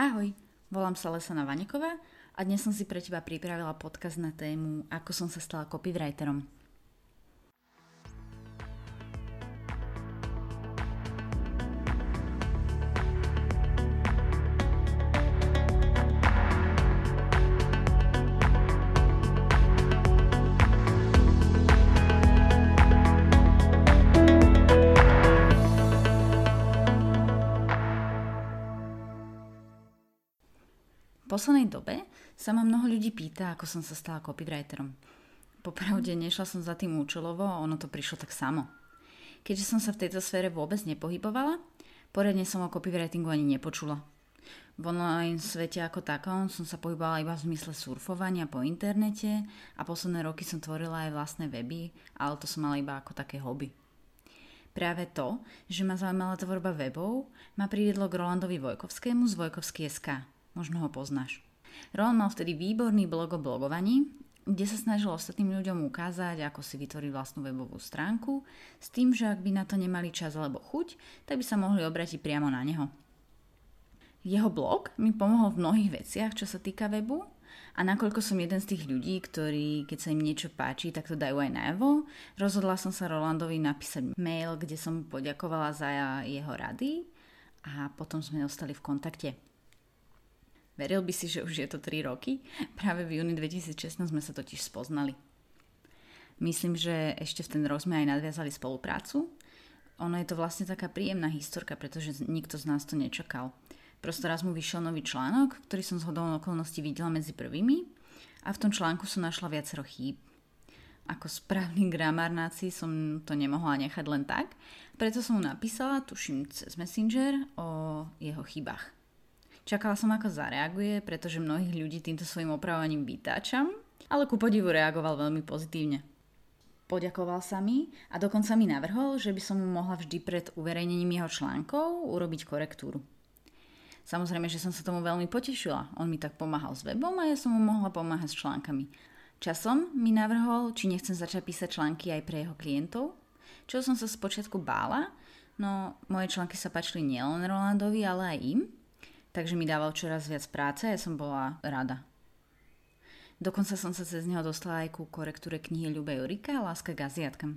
Ahoj, volám sa Lesana Vaníková a dnes som si pre teba pripravila podcast na tému Ako som sa stala copywriterom. V poslednej dobe sa ma mnoho ľudí pýta, ako som sa stala copywriterom. Popravde nešla som za tým účelovo a ono to prišlo tak samo. Keďže som sa v tejto sfére vôbec nepohybovala, poriadne som o copywritingu ani nepočula. V online svete ako takom som sa pohybovala iba v zmysle surfovania po internete a posledné roky som tvorila aj vlastné weby, ale to som mala iba ako také hobby. Práve to, že ma zaujímala tvorba webov, ma priviedlo k Rolandovi Vojkovskému z Vojkovsky.sk. Možno ho poznáš. Roland mal vtedy výborný blog o blogovaní, kde sa snažil ostatným ľuďom ukázať, ako si vytvoriť vlastnú webovú stránku, s tým, že ak by na to nemali čas alebo chuť, tak by sa mohli obrátiť priamo na neho. Jeho blog mi pomohol v mnohých veciach, čo sa týka webu, a nakoľko som jeden z tých ľudí, ktorí, keď sa im niečo páči, tak to dajú aj najavo, rozhodla som sa Rolandovi napísať mail, kde som mu poďakovala za jeho rady a potom sme ostali v kontakte. Veril by si, že už je to 3 roky? Práve v júni 2016 sme sa totiž spoznali. Myslím, že ešte v ten rok sme aj nadviazali spoluprácu. Ono je to vlastne taká príjemná historka, pretože nikto z nás to nečakal. Prosto raz mu vyšiel nový článok, ktorý som zhodou okolností videla medzi prvými a v tom článku som našla viacero chýb. Ako správny gramarnáci som to nemohla nechať len tak, preto som mu napísala, tuším cez Messenger, o jeho chybách. Čakala som, ako zareaguje, pretože mnohých ľudí týmto svojim opravovaním vytáčam, ale ku podivu reagoval veľmi pozitívne. Poďakoval sa mi a dokonca mi navrhol, že by som mu mohla vždy pred uverejnením jeho článkov urobiť korektúru. Samozrejme, že som sa tomu veľmi potešila. On mi tak pomáhal s webom a ja som mu mohla pomáhať s článkami. Časom mi navrhol, či nechcem začať písať články aj pre jeho klientov, čo som sa spočiatku bála, no moje články sa páčili nielen Rolandovi, ale aj im. Takže mi dával čoraz viac práce a ja som bola rada. Dokonca som sa cez neho dostala aj ku korektúre knihy Ľubej Urika Láska k aziatkem.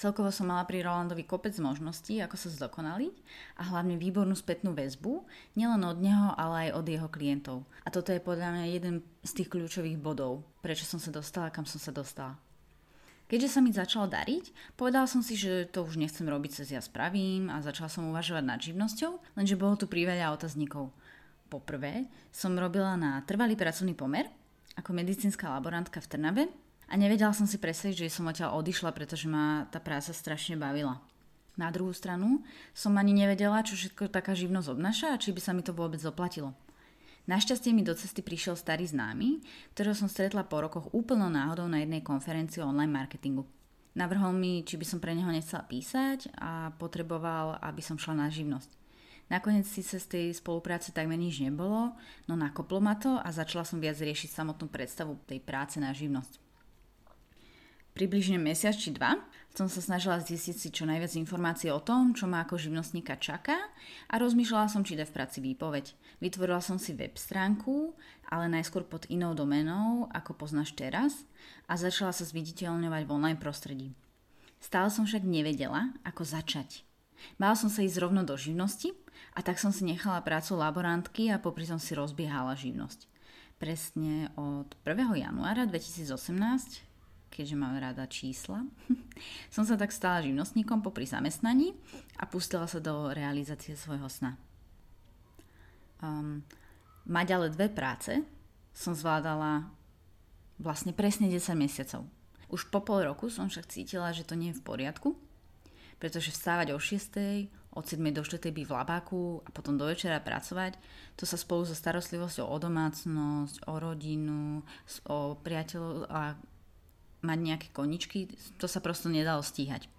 Celkovo som mala pri Rolandovi kopec možností, ako sa zdokonaliť a hlavne výbornú spätnú väzbu, nielen od neho, ale aj od jeho klientov. A toto je podľa mňa jeden z tých kľúčových bodov, prečo som sa dostala, kam som sa dostala. Keďže sa mi začalo dariť, povedala som si, že to už nechcem robiť cez ja spravím a začala som uvažovať nad živnosťou, lenže bolo tu priveľa otáznikov. Poprvé som robila na trvalý pracovný pomer ako medicínska laborantka v Trnave a nevedela som si presvedčiť, že som odtiaľ odišla, pretože ma tá práca strašne bavila. Na druhú stranu som ani nevedela, čo všetko taká živnosť obnáša a či by sa mi to vôbec oplatilo. Našťastie mi do cesty prišiel starý známy, ktorého som stretla po rokoch úplnou náhodou na jednej konferencii o online marketingu. Navrhol mi, či by som pre neho nechcela písať a potreboval, aby som šla na živnosť. Nakoniec síce z tej spolupráce takmer nič nebolo, no nakoplo ma to a začala som viac riešiť samotnú predstavu tej práce na živnosť. Približne mesiac či 2 som sa snažila zistiť si čo najviac informácií o tom, čo ma ako živnostníka čaká a rozmýšľala som, či dať v práci výpoveď. Vytvorila som si web stránku, ale najskôr pod inou doménou, ako poznáš teraz, a začala sa zviditeľňovať v online prostredí. Stále som však nevedela, ako začať. Bála som sa ísť rovno do živnosti a tak som si nechala prácu laborantky a popri tom si rozbiehala živnosť. Presne od 1. januára 2018, keďže mám rada čísla, som sa tak stala živnostníkom popri zamestnaní a pustila sa do realizácie svojho sna. Mať ale 2 práce som zvládala vlastne presne 10 mesiacov. Už po pol roku som však cítila, že to nie je v poriadku, pretože vstávať o 6, od 7 do 4 byť v labáku a potom do večera pracovať, to sa spolu so starostlivosťou o domácnosť, o rodinu, o priateľov a mať nejaké koničky, to sa prosto nedalo stíhať.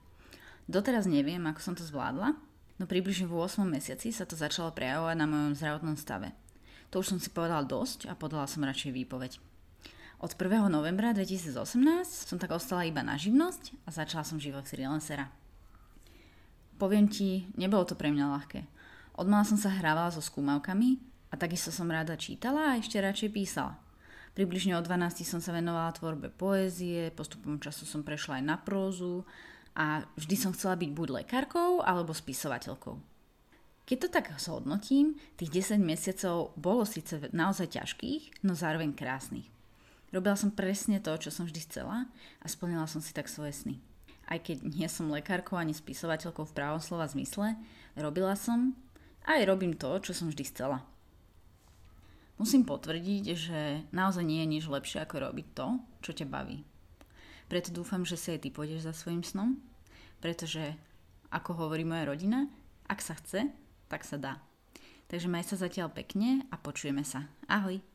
Doteraz neviem, ako som to zvládla, no približne v 8 mesiaci sa to začalo prejavovať na mojom zdravotnom stave. To už som si povedala dosť a podala som radšej výpoveď. Od 1. novembra 2018 som tak ostala iba na živnosť a začala som život freelancera. Poviem ti, nebolo to pre mňa ľahké. Od mala som sa hrávala so skúmavkami a takisto som rada čítala a ešte radšej písala. Približne o 12 som sa venovala tvorbe poézie, postupom času som prešla aj na prózu a vždy som chcela byť buď lekárkou alebo spisovateľkou. Keď to tak zhodnotím, tých 10 mesiacov bolo síce naozaj ťažkých, no zároveň krásnych. Robila som presne to, čo som vždy chcela a splnila som si tak svoje sny. Aj keď nie som lekárkou ani spisovateľkou v právom slova zmysle, robila som a aj robím to, čo som vždy chcela. Musím potvrdiť, že naozaj nie je nič lepšie, ako robiť to, čo ťa baví. Preto dúfam, že si aj ty pôjdeš za svojím snom, pretože, ako hovorí moja rodina, ak sa chce, tak sa dá. Takže maj sa zatiaľ pekne a počujeme sa. Ahoj!